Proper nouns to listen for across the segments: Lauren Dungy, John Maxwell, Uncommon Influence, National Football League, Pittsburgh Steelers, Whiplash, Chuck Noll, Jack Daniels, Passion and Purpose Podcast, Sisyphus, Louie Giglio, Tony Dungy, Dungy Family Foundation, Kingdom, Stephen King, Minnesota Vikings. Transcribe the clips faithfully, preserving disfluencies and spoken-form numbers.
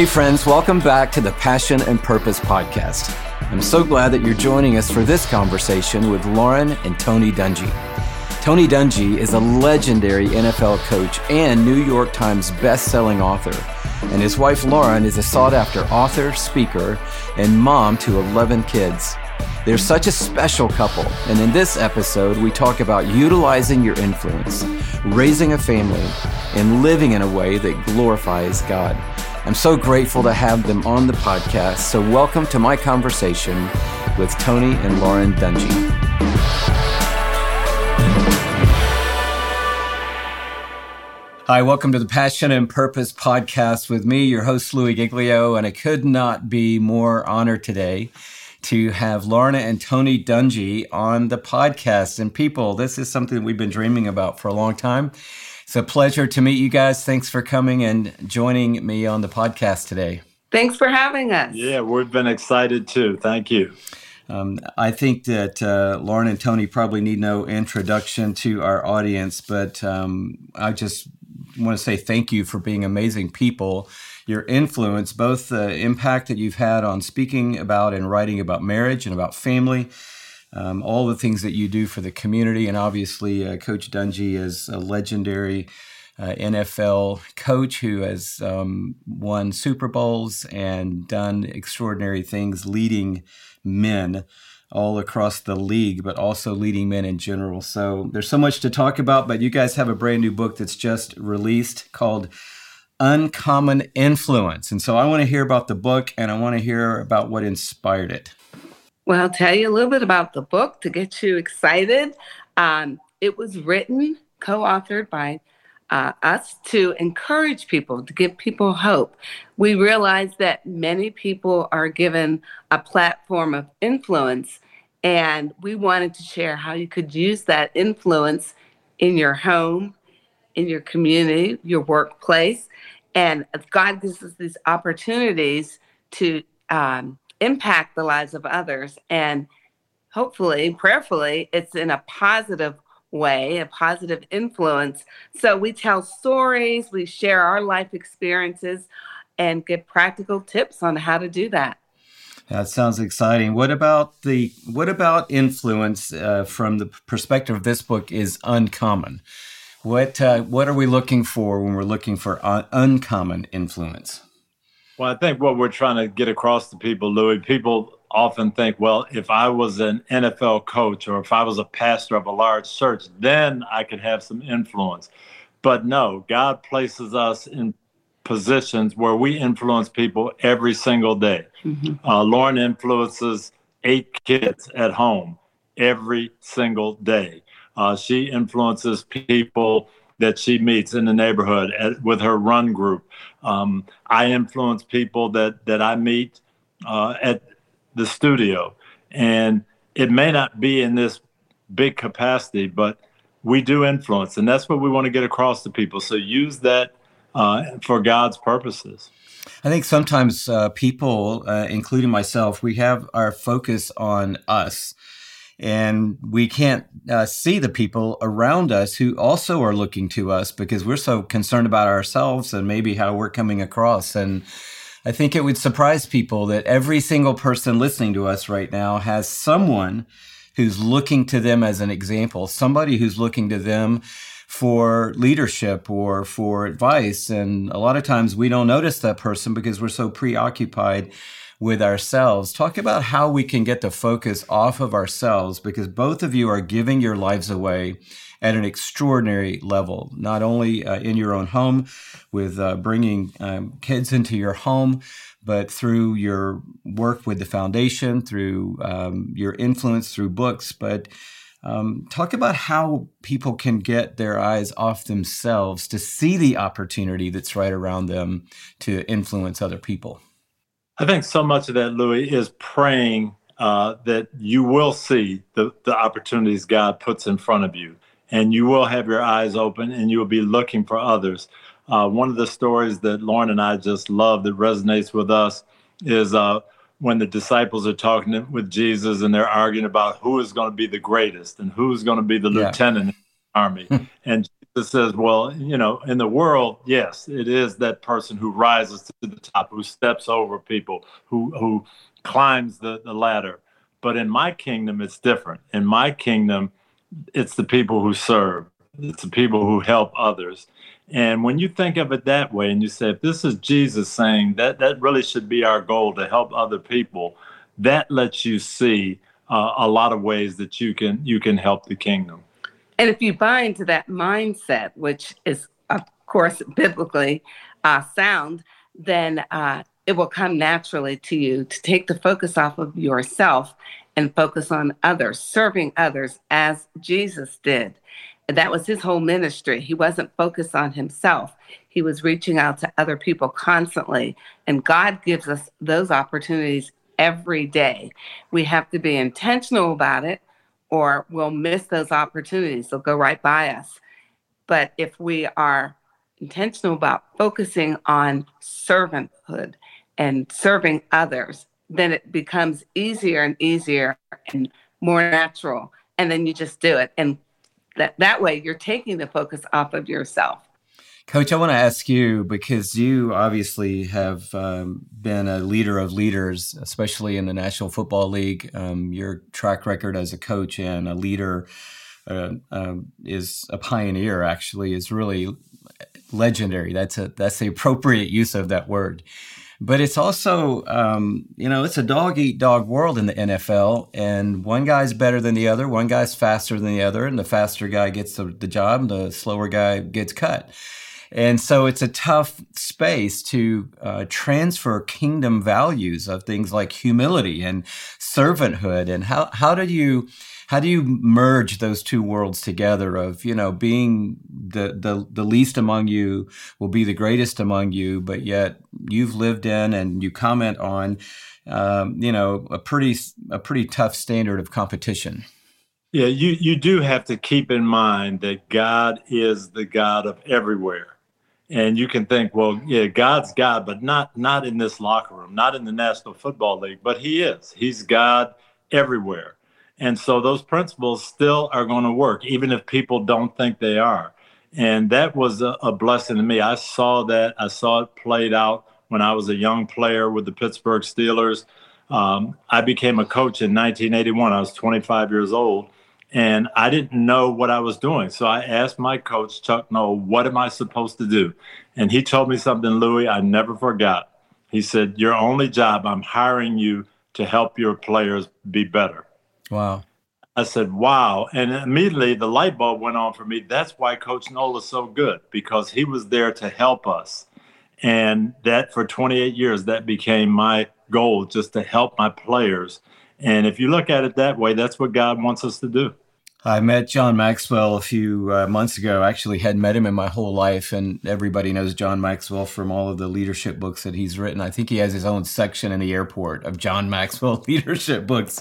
Hey friends, welcome back to the Passion and Purpose Podcast. I'm so glad that you're joining us for this conversation with Lauren and Tony Dungy. Tony Dungy is a legendary N F L coach and New York Times best-selling author, and his wife Lauren is a sought-after author, speaker, and mom to eleven kids. They're such a special couple, and in this episode, we talk about utilizing your influence, raising a family, and living in a way that glorifies God. I'm so grateful to have them on the podcast, so welcome to my conversation with Tony and Lauren Dungy. Hi, welcome to the Passion and Purpose Podcast with me, your host, Louie Giglio, and I could not be more honored today to have Lauren and Tony Dungy on the podcast. And people, this is something that we've been dreaming about for a long time. It's a pleasure to meet you guys. Thanks for coming and joining me on the podcast today. Thanks for having us. Yeah, we've been excited too. Thank you. Um, I think that uh, Lauren and Tony probably need no introduction to our audience, but um, I just want to say thank you for being amazing people. Your influence, both the impact that you've had on speaking about and writing about marriage and about family, um, all the things that you do for the community. And obviously, uh, Coach Dungy is a legendary uh, N F L coach who has um, won Super Bowls and done extraordinary things leading men all across the league, but also leading men in general. So there's so much to talk about, but you guys have a brand new book that's just released called Uncommon Influence. And so I want to hear about the book and I want to hear about what inspired it. Well, I'll tell you a little bit about the book to get you excited. Um, it was written, co-authored by uh, us to encourage people, to give people hope. We realize that many people are given a platform of influence, and we wanted to share how you could use that influence in your home, in your community, your workplace. And God gives us these opportunities to um, impact the lives of others. And hopefully, prayerfully, it's in a positive way, a positive influence. So we tell stories, we share our life experiences, and give practical tips on how to do that. That sounds exciting. What about the what about influence uh, from the perspective of this book is uncommon? What uh, what are we looking for when we're looking for un- uncommon influence? Well, I think what we're trying to get across to people, Louie, people often think, well, if I was an N F L coach or if I was a pastor of a large church, then I could have some influence. But no, God places us in positions where we influence people every single day. Mm-hmm. Uh, Lauren influences eight kids at home every single day. Uh, she influences people that she meets in the neighborhood at, with her run group. Um, I influence people that, that I meet uh, at the studio. And it may not be in this big capacity, but we do influence. And that's what we want to get across to people. So use that uh, for God's purposes. I think sometimes uh, people, uh, including myself, we have our focus on us. And we can't uh, see the people around us who also are looking to us because we're so concerned about ourselves and maybe how we're coming across. And I think it would surprise people that every single person listening to us right now has someone who's looking to them as an example, somebody who's looking to them for leadership or for advice. And a lot of times we don't notice that person because we're so preoccupied with ourselves. Talk about how we can get the focus off of ourselves, because both of you are giving your lives away at an extraordinary level, not only uh, in your own home with uh, bringing um, kids into your home, but through your work with the foundation, through um, your influence, through books. But um, talk about how people can get their eyes off themselves to see the opportunity that's right around them to influence other people. I think so much of that, Louie, is praying uh, that you will see the, the opportunities God puts in front of you, and you will have your eyes open, and you will be looking for others. Uh, one of the stories that Lauren and I just love that resonates with us is uh, when the disciples are talking with Jesus, and they're arguing about who is going to be the greatest and who's going to be the yeah. lieutenant in the army. And that says, well, you know, in the world, yes, it is that person who rises to the top, who steps over people, who who climbs the, the ladder. But in my kingdom, it's different. In my kingdom, it's the people who serve. It's the people who help others. And when you think of it that way and you say, if this is Jesus saying that, that really should be our goal, to help other people, that lets you see uh, a lot of ways that you can you can help the kingdom. And if you buy into that mindset, which is, of course, biblically uh, sound, then uh, it will come naturally to you to take the focus off of yourself and focus on others, serving others as Jesus did. And that was his whole ministry. He wasn't focused on himself. He was reaching out to other people constantly. And God gives us those opportunities every day. We have to be intentional about it, or we'll miss those opportunities. They'll go right by us. But if we are intentional about focusing on servanthood and serving others, then it becomes easier and easier and more natural. And then you just do it. And that, that way you're taking the focus off of yourself. Coach, I want to ask you, because you obviously have um, been a leader of leaders, especially in the National Football League. Um, your track record as a coach and a leader uh, um, is a pioneer, actually, is really legendary. That's a, that's the appropriate use of that word. But it's also, um, you know, it's a dog-eat-dog world in the N F L, and one guy's better than the other, one guy's faster than the other, and the faster guy gets the, the job, the slower guy gets cut. And so it's a tough space to uh, transfer kingdom values of things like humility and servanthood. And how, how do you how do you merge those two worlds together of, you know, being the, the, the least among you will be the greatest among you, but yet you've lived in and you comment on, um, you know, a pretty a pretty tough standard of competition? Yeah, you, you do have to keep in mind that God is the God of everywhere. And you can think, well, yeah, God's God, but not not in this locker room, not in the National Football League, but he is. He's God everywhere. And so those principles still are going to work, even if people don't think they are. And that was a, a blessing to me. I saw that. I saw it played out when I was a young player with the Pittsburgh Steelers. Um, I became a coach in nineteen eighty-one. I was twenty-five years old. And I didn't know what I was doing. So I asked my coach, Chuck Noll, what am I supposed to do? And he told me something, Louie, I never forgot. He said, your only job, I'm hiring you to help your players be better. Wow. I said, wow. And immediately the light bulb went on for me. That's why Coach Noll is so good, because he was there to help us. And that for twenty-eight years, that became my goal, just to help my players. And if you look at it that way, that's what God wants us to do. I met John Maxwell a few uh, months ago. I actually had met him in my whole life, and everybody knows John Maxwell from all of the leadership books that he's written. I think he has his own section in the airport of John Maxwell leadership books.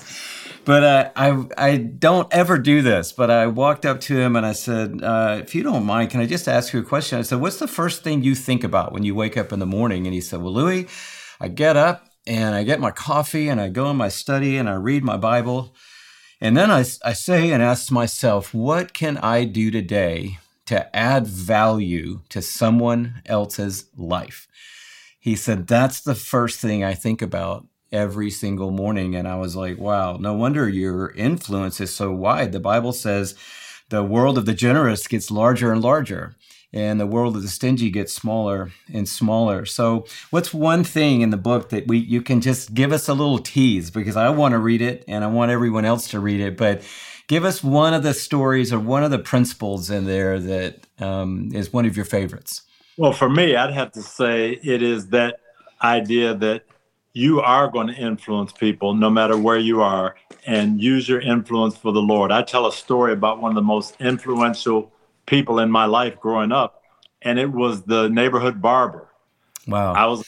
But uh, I I don't ever do this, but I walked up to him and I said, uh, if you don't mind, can I just ask you a question? I said, what's the first thing you think about when you wake up in the morning? And he said, well, Louie, I get up and I get my coffee and I go in my study and I read my Bible. And then I, I say and ask myself, what can I do today to add value to someone else's life? He said, that's the first thing I think about every single morning. And I was like, wow, no wonder your influence is so wide. The Bible says the world of the generous gets larger and larger, and the world of the stingy gets smaller and smaller. So what's one thing in the book that we you can just give us a little tease, because I want to read it and I want everyone else to read it, but give us one of the stories or one of the principles in there that um, is one of your favorites. Well, for me, I'd have to say it is that idea that you are going to influence people no matter where you are, and use your influence for the Lord. I tell a story about one of the most influential people in my life growing up, and it was the neighborhood barber. Wow. I was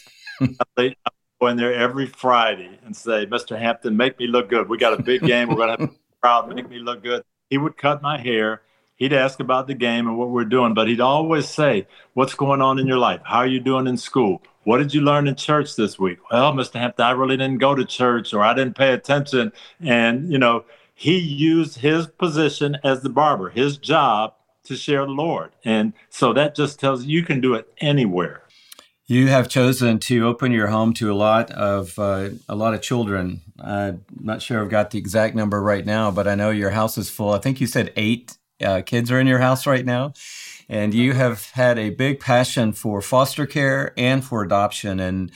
I'd go in there every Friday and say, Mister Hampton, make me look good. We got a big game. We're going to have a crowd. Make me look good. He would cut my hair. He'd ask about the game and what we're doing, but he'd always say, what's going on in your life? How are you doing in school? What did you learn in church this week? Well, Mister Hampton, I really didn't go to church, or I didn't pay attention. And, you know, he used his position as the barber, his job, to share the Lord. And so that just tells you, you can do it anywhere. You have chosen to open your home to a lot of uh, a lot of children. I'm not sure I've got the exact number right now, but I know your house is full. I think you said eight uh, kids are in your house right now. And you have had a big passion for foster care and for adoption. And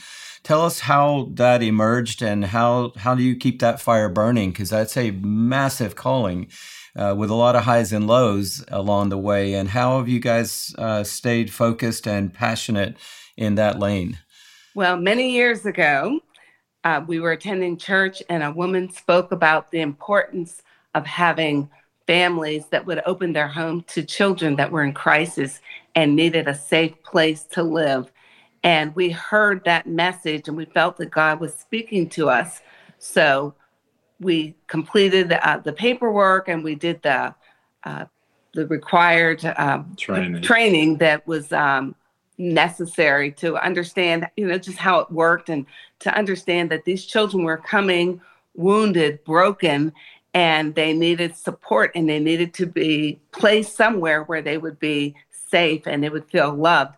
tell us how that emerged and how, how do you keep that fire burning? Because that's a massive calling uh, with a lot of highs and lows along the way. And how have you guys uh, stayed focused and passionate in that lane? Well, many years ago, uh, we were attending church and a woman spoke about the importance of having families that would open their home to children that were in crisis and needed a safe place to live. And we heard that message and we felt that God was speaking to us. So we completed uh, the paperwork and we did the uh, the required uh, training. training that was um, necessary to understand, you know, just how it worked and to understand that these children were coming wounded, broken, and they needed support and they needed to be placed somewhere where they would be safe and they would feel loved.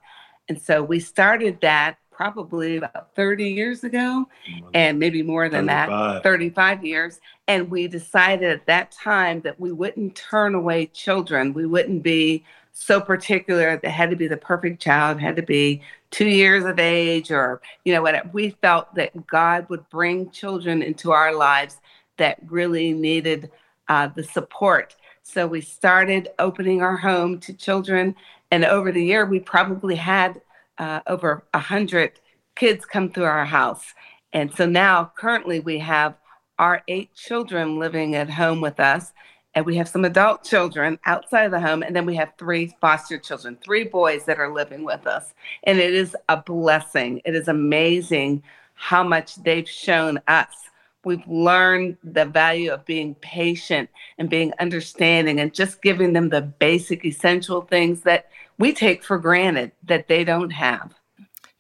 And so we started that probably about thirty years ago and maybe more than that, thirty-five years. And we decided at that time that we wouldn't turn away children. We wouldn't be so particular that had to be the perfect child, had to be two years of age or, you know, whatever. We felt that God would bring children into our lives that really needed uh, the support. So we started opening our home to children. And over the year, we probably had uh, over one hundred kids come through our house. And so now currently we have our eight children living at home with us. And we have some adult children outside of the home. And then we have three foster children, three boys that are living with us. And it is a blessing. It is amazing how much they've shown us. We've learned the value of being patient and being understanding and just giving them the basic essential things that we take for granted that they don't have.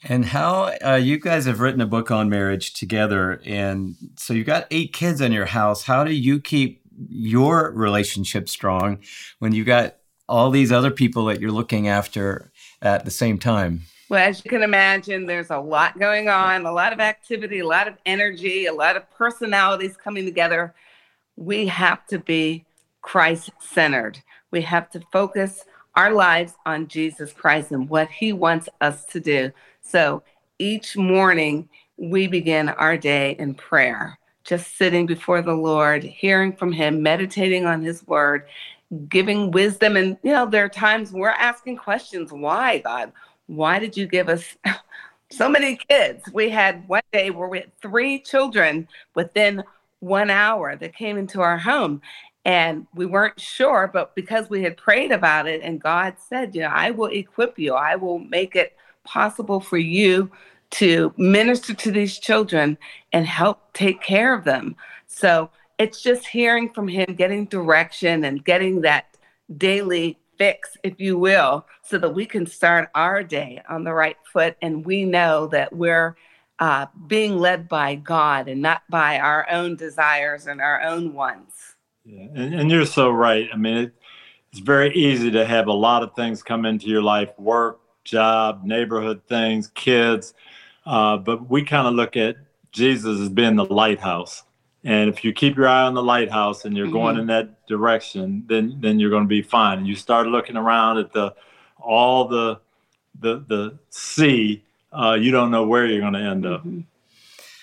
And how uh, you guys have written a book on marriage together. And so you've got eight kids in your house. How do you keep your relationship strong when you've got all these other people that you're looking after at the same time? Well, as you can imagine, there's a lot going on, a lot of activity, a lot of energy, a lot of personalities coming together. We have to be Christ-centered. We have to focus our lives on Jesus Christ and what he wants us to do. So each morning, we begin our day in prayer, just sitting before the Lord, hearing from him, meditating on his word, giving wisdom. And, you know, there are times we're asking questions, why, God? Why did you give us so many kids? We had one day where we had three children within one hour that came into our home. And we weren't sure, but because we had prayed about it and God said, you know, I will equip you. I will make it possible for you to minister to these children and help take care of them. So it's just hearing from him, getting direction and getting that daily fix, if you will, so that we can start our day on the right foot. And we know that we're uh, being led by God and not by our own desires and our own wants. Yeah, and, and you're so right. I mean, it, it's very easy to have a lot of things come into your life, work, job, neighborhood things, kids. Uh, but we kind of look at Jesus as being the lighthouse. And if you keep your eye on the lighthouse and you're mm-hmm. going in that direction, then then you're going to be fine. And you start looking around at the all the the the sea, uh, you don't know where you're going to end up.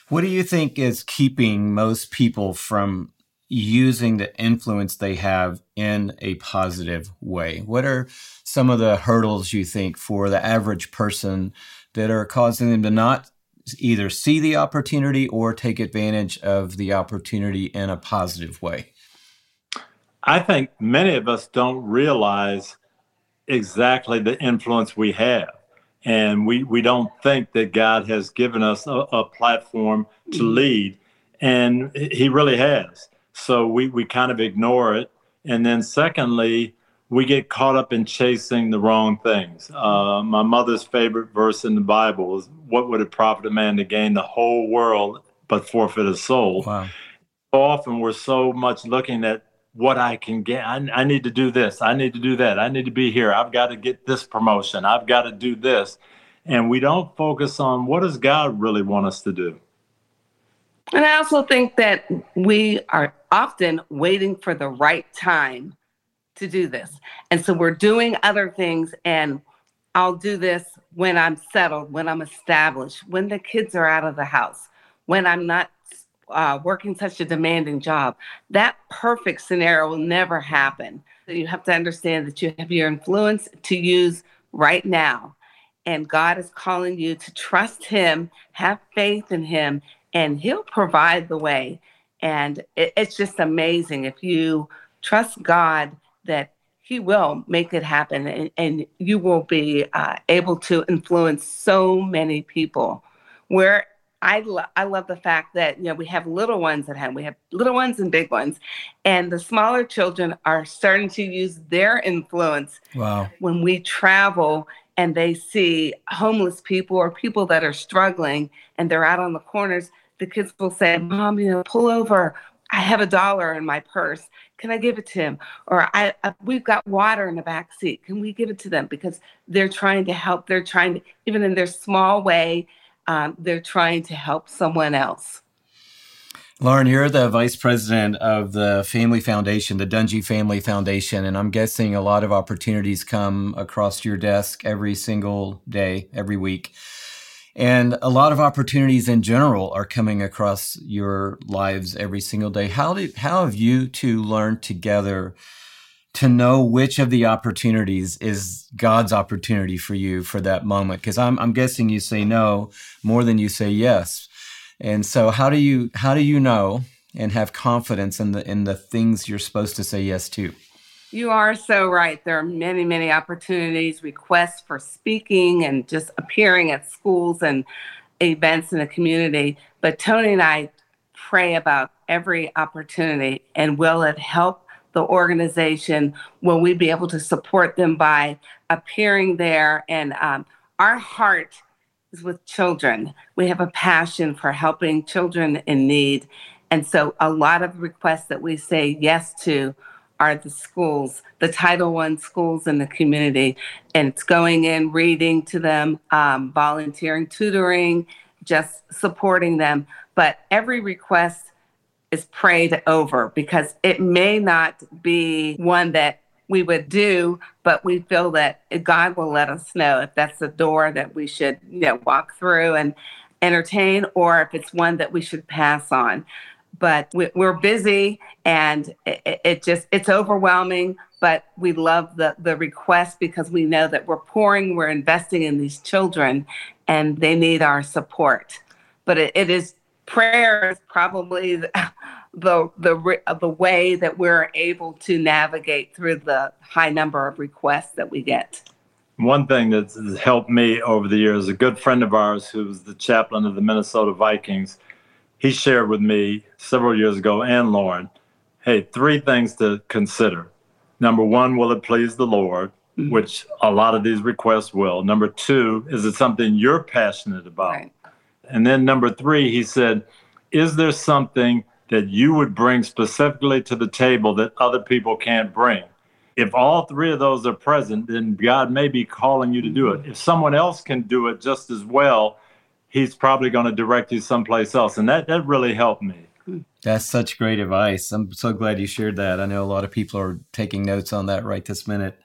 What do you think is keeping most people from using the influence they have in a positive way? What are some of the hurdles you think for the average person that are causing them to not either see the opportunity or take advantage of the opportunity in a positive way? I think many of us don't realize exactly the influence we have. And we, we don't think that God has given us a, a platform to lead. And he really has. So we, we kind of ignore it. And then secondly, we get caught up in chasing the wrong things. Uh, my mother's favorite verse in the Bible is, what would it profit a man to gain the whole world but forfeit his soul? Wow. So often we're so much looking at what I can get. I, I need to do this. I need to do that. I need to be here. I've got to get this promotion. I've got to do this. And we don't focus on what does God really want us to do. And I also think that we are often waiting for the right time to do this. And so we're doing other things, and I'll do this when I'm settled, when I'm established, when the kids are out of the house, when I'm not uh, working such a demanding job. That perfect scenario will never happen. So you have to understand that you have your influence to use right now. And God is calling you to trust him, have faith in him, and he'll provide the way. And it, it's just amazing if you trust God that he will make it happen, and, and you will be uh, able to influence so many people. Where I, lo- I love the fact that, you know, we have little ones at home. We have little ones and big ones. And the smaller children are starting to use their influence. Wow. When we travel and they see homeless people or people that are struggling and they're out on the corners, the kids will say, Mom, you know, pull over. I have a dollar in my purse. Can I give it to him? Or I, I we've got water in the back seat. Can we give it to them? Because they're trying to help. They're trying to, even in their small way, um, they're trying to help someone else. Lauren, you're the vice president of the Family Foundation, the Dungy Family Foundation, and I'm guessing a lot of opportunities come across your desk every single day, every week. And a lot of opportunities in general are coming across your lives every single day. How did, how have you two learned together to know which of the opportunities is God's opportunity for you for that moment? Because I'm, I'm guessing you say no more than you say yes. And so how do you, how do you know and have confidence in the, in the things you're supposed to say yes to? You are so right. There are many, many opportunities, requests for speaking and just appearing at schools and events in the community. But Tony and I pray about every opportunity, and will it help the organization? Will we be able to support them by appearing there? And um, our heart is with children. We have a passion for helping children in need. And so a lot of requests that we say yes to are the schools, the Title I schools in the community. And it's going in, reading to them, um, volunteering, tutoring, just supporting them. But every request is prayed over, because it may not be one that we would do, but we feel that God will let us know if that's a door that we should, you know, walk through and entertain, or if it's one that we should pass on. But we're busy, and it just, it's overwhelming, but we love the, the request, because we know that we're pouring, we're investing in these children, and they need our support. But it, it is, prayer is probably the, the, the, the way that we're able to navigate through the high number of requests that we get. One thing that's helped me over the years, a good friend of ours who's the chaplain of the Minnesota Vikings, he shared with me several years ago, and Lauren, hey, three things to consider. Number one, will it please the Lord, mm-hmm. which a lot of these requests will. Number two, is it something you're passionate about? Right. And then number three, he said, is there something that you would bring specifically to the table that other people can't bring? If all three of those are present, then God may be calling you to do it. If someone else can do it just as well, he's probably going to direct you someplace else. And that, that really helped me. That's such great advice. I'm so glad you shared that. I know a lot of people are taking notes on that right this minute.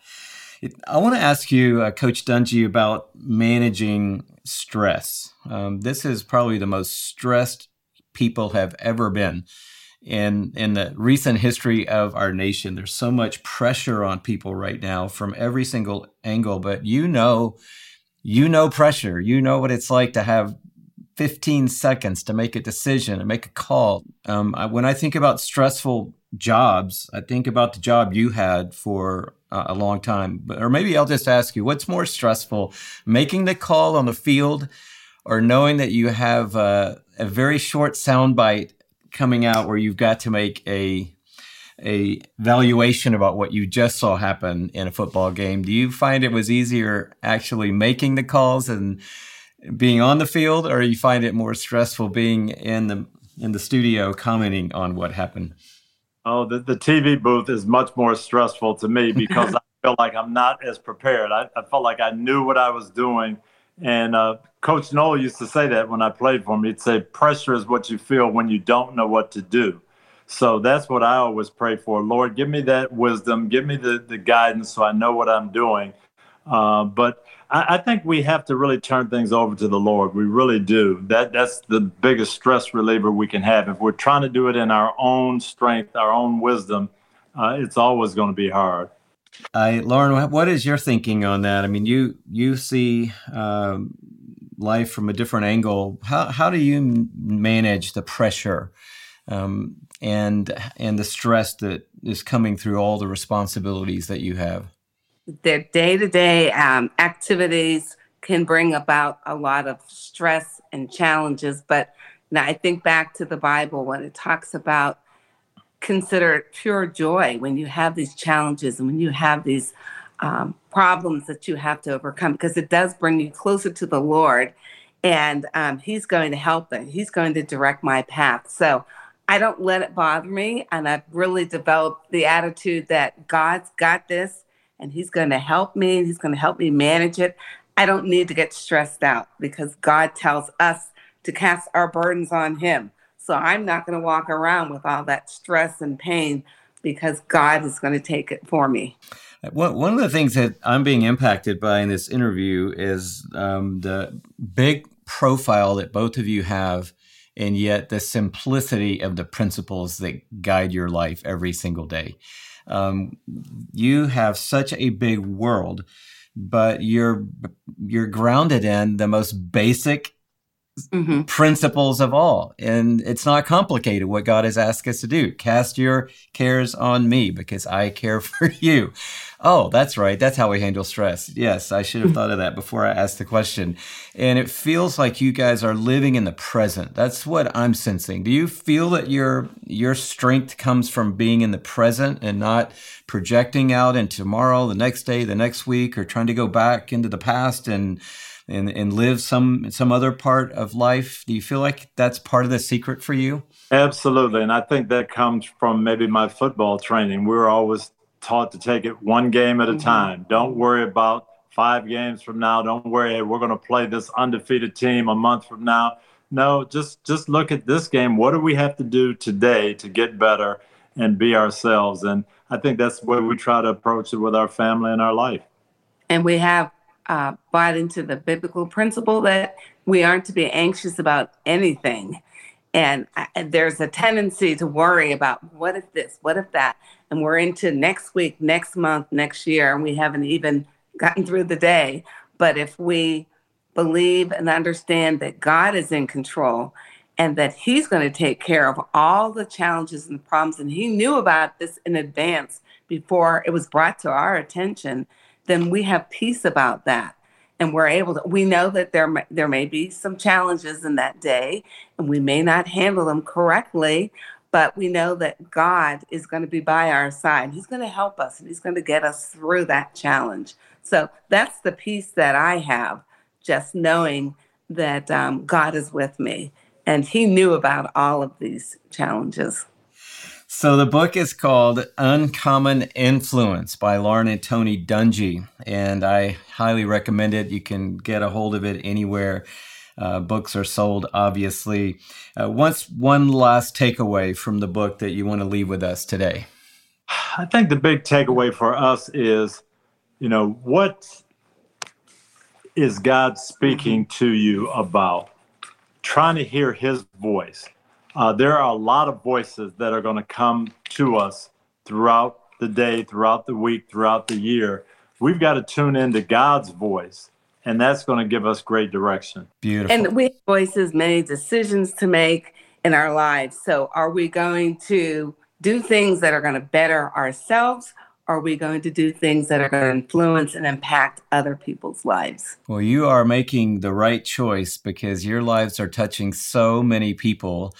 It, I want to ask you, uh, Coach Dungy, about managing stress. Um, this is probably the most stressed people have ever been in, in the recent history of our nation. There's so much pressure on people right now from every single angle, but you know, You know pressure. You know what it's like to have fifteen seconds to make a decision and make a call. Um, I, when I think about stressful jobs, I think about the job you had for uh, a long time. Or maybe I'll just ask you, what's more stressful, making the call on the field or knowing that you have uh, a very short soundbite coming out where you've got to make a a valuation about what you just saw happen in a football game? Do you find it was easier actually making the calls and being on the field, or you find it more stressful being in the in the studio commenting on what happened? Oh, the, the T V booth is much more stressful to me because I feel like I'm not as prepared. I, I felt like I knew what I was doing. And uh, Coach Noll used to say that when I played for him. He'd say, pressure is what you feel when you don't know what to do. So that's what I always pray for. Lord, give me that wisdom. Give me the, the guidance so I know what I'm doing. Uh, but I, I think we have to really turn things over to the Lord. We really do. That That's the biggest stress reliever we can have. If we're trying to do it in our own strength, our own wisdom, uh, it's always going to be hard. I, Lauren, what is your thinking on that? I mean, you you see um, life from a different angle. How how do you manage the pressure um, and and the stress that is coming through all the responsibilities that you have? The day-to-day um, activities can bring about a lot of stress and challenges. But now I think back to the Bible when it talks about consider it pure joy when you have these challenges and when you have these um, problems that you have to overcome, because it does bring you closer to the Lord, and um, he's going to help and he's going to direct my path. So I don't let it bother me. And I've really developed the attitude that God's got this and he's going to help me. And he's going to help me manage it. I don't need to get stressed out because God tells us to cast our burdens on him. So I'm not going to walk around with all that stress and pain because God is going to take it for me. One of the things that I'm being impacted by in this interview is um, the big profile that both of you have, and yet the simplicity of the principles that guide your life every single day. Um, you have such a big world, but you're you're grounded in the most basic Mm-hmm. principles of all. And it's not complicated what God has asked us to do. Cast your cares on me because I care for you. Oh, that's right. That's how we handle stress. Yes, I should have thought of that before I asked the question. And it feels like you guys are living in the present. That's what I'm sensing. Do you feel that your your strength comes from being in the present and not projecting out into tomorrow, the next day, the next week, or trying to go back into the past and And, and live some some other part of life? Do you feel like that's part of the secret for you? Absolutely. And I think that comes from maybe my football training. We were always taught to take it one game at a mm-hmm. time. Don't worry about five games from now. Don't worry, hey, we're going to play this undefeated team a month from now. No, just just look at this game. What do we have to do today to get better and be ourselves? And I think that's the way we try to approach it with our family and our life. And we have Uh, bought into the biblical principle that we aren't to be anxious about anything. And I, there's a tendency to worry about what if this, what if that, and we're into next week, next month, next year, and we haven't even gotten through the day. But if we believe and understand that God is in control and that he's going to take care of all the challenges and the problems, and he knew about this in advance before it was brought to our attention, then we have peace about that. And we're able to, we know that there, there may be some challenges in that day and we may not handle them correctly, but we know that God is going to be by our side. He's going to help us and he's going to get us through that challenge. So that's the peace that I have, just knowing that um, God is with me and he knew about all of these challenges. So the book is called Uncommon Influence by Lauren and Tony Dungy, and I highly recommend it. You can get a hold of it anywhere. Uh, books are sold, obviously. Uh, what's one last takeaway from the book that you want to leave with us today? I think the big takeaway for us is, you know, what is God speaking to you about? Trying to hear his voice. Uh, there are a lot of voices that are going to come to us throughout the day, throughout the week, throughout the year. We've got to tune into God's voice, and that's going to give us great direction. Beautiful. And we have voices, many decisions to make in our lives. So are we going to do things that are going to better ourselves? Are we going to do things that are going to influence and impact other people's lives? Well, you are making the right choice because your lives are touching so many people.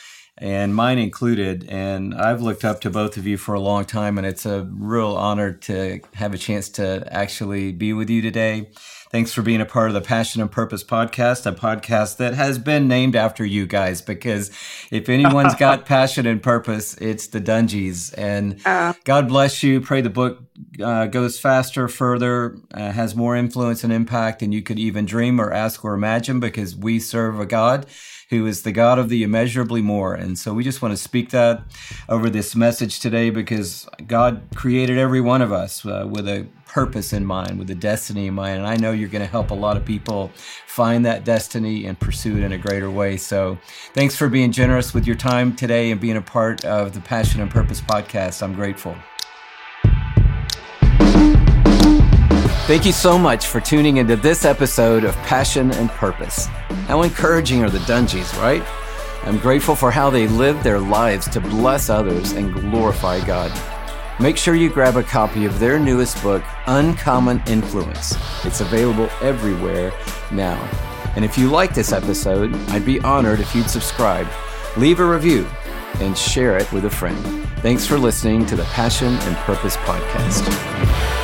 and mine included. And I've looked up to both of you for a long time, and it's a real honor to have a chance to actually be with you today. Thanks for being a part of the Passion and Purpose Podcast, a podcast that has been named after you guys, because if anyone's got passion and purpose, it's the Dungys. And uh, God bless you. Pray the book uh, goes faster, further, uh, has more influence and impact than you could even dream or ask or imagine, because we serve a God who is the God of the immeasurably more. And so we just want to speak that over this message today, because God created every one of us uh, with a purpose in mind, with a destiny in mind. And I know you're going to help a lot of people find that destiny and pursue it in a greater way. So thanks for being generous with your time today and being a part of the Passion and Purpose Podcast. I'm grateful. Thank you so much for tuning into this episode of Passion and Purpose. How encouraging are the Dungys, right? I'm grateful for how they live their lives to bless others and glorify God. Make sure you grab a copy of their newest book, Uncommon Influence. It's available everywhere now. And if you like this episode, I'd be honored if you'd subscribe, leave a review, and share it with a friend. Thanks for listening to the Passion and Purpose Podcast.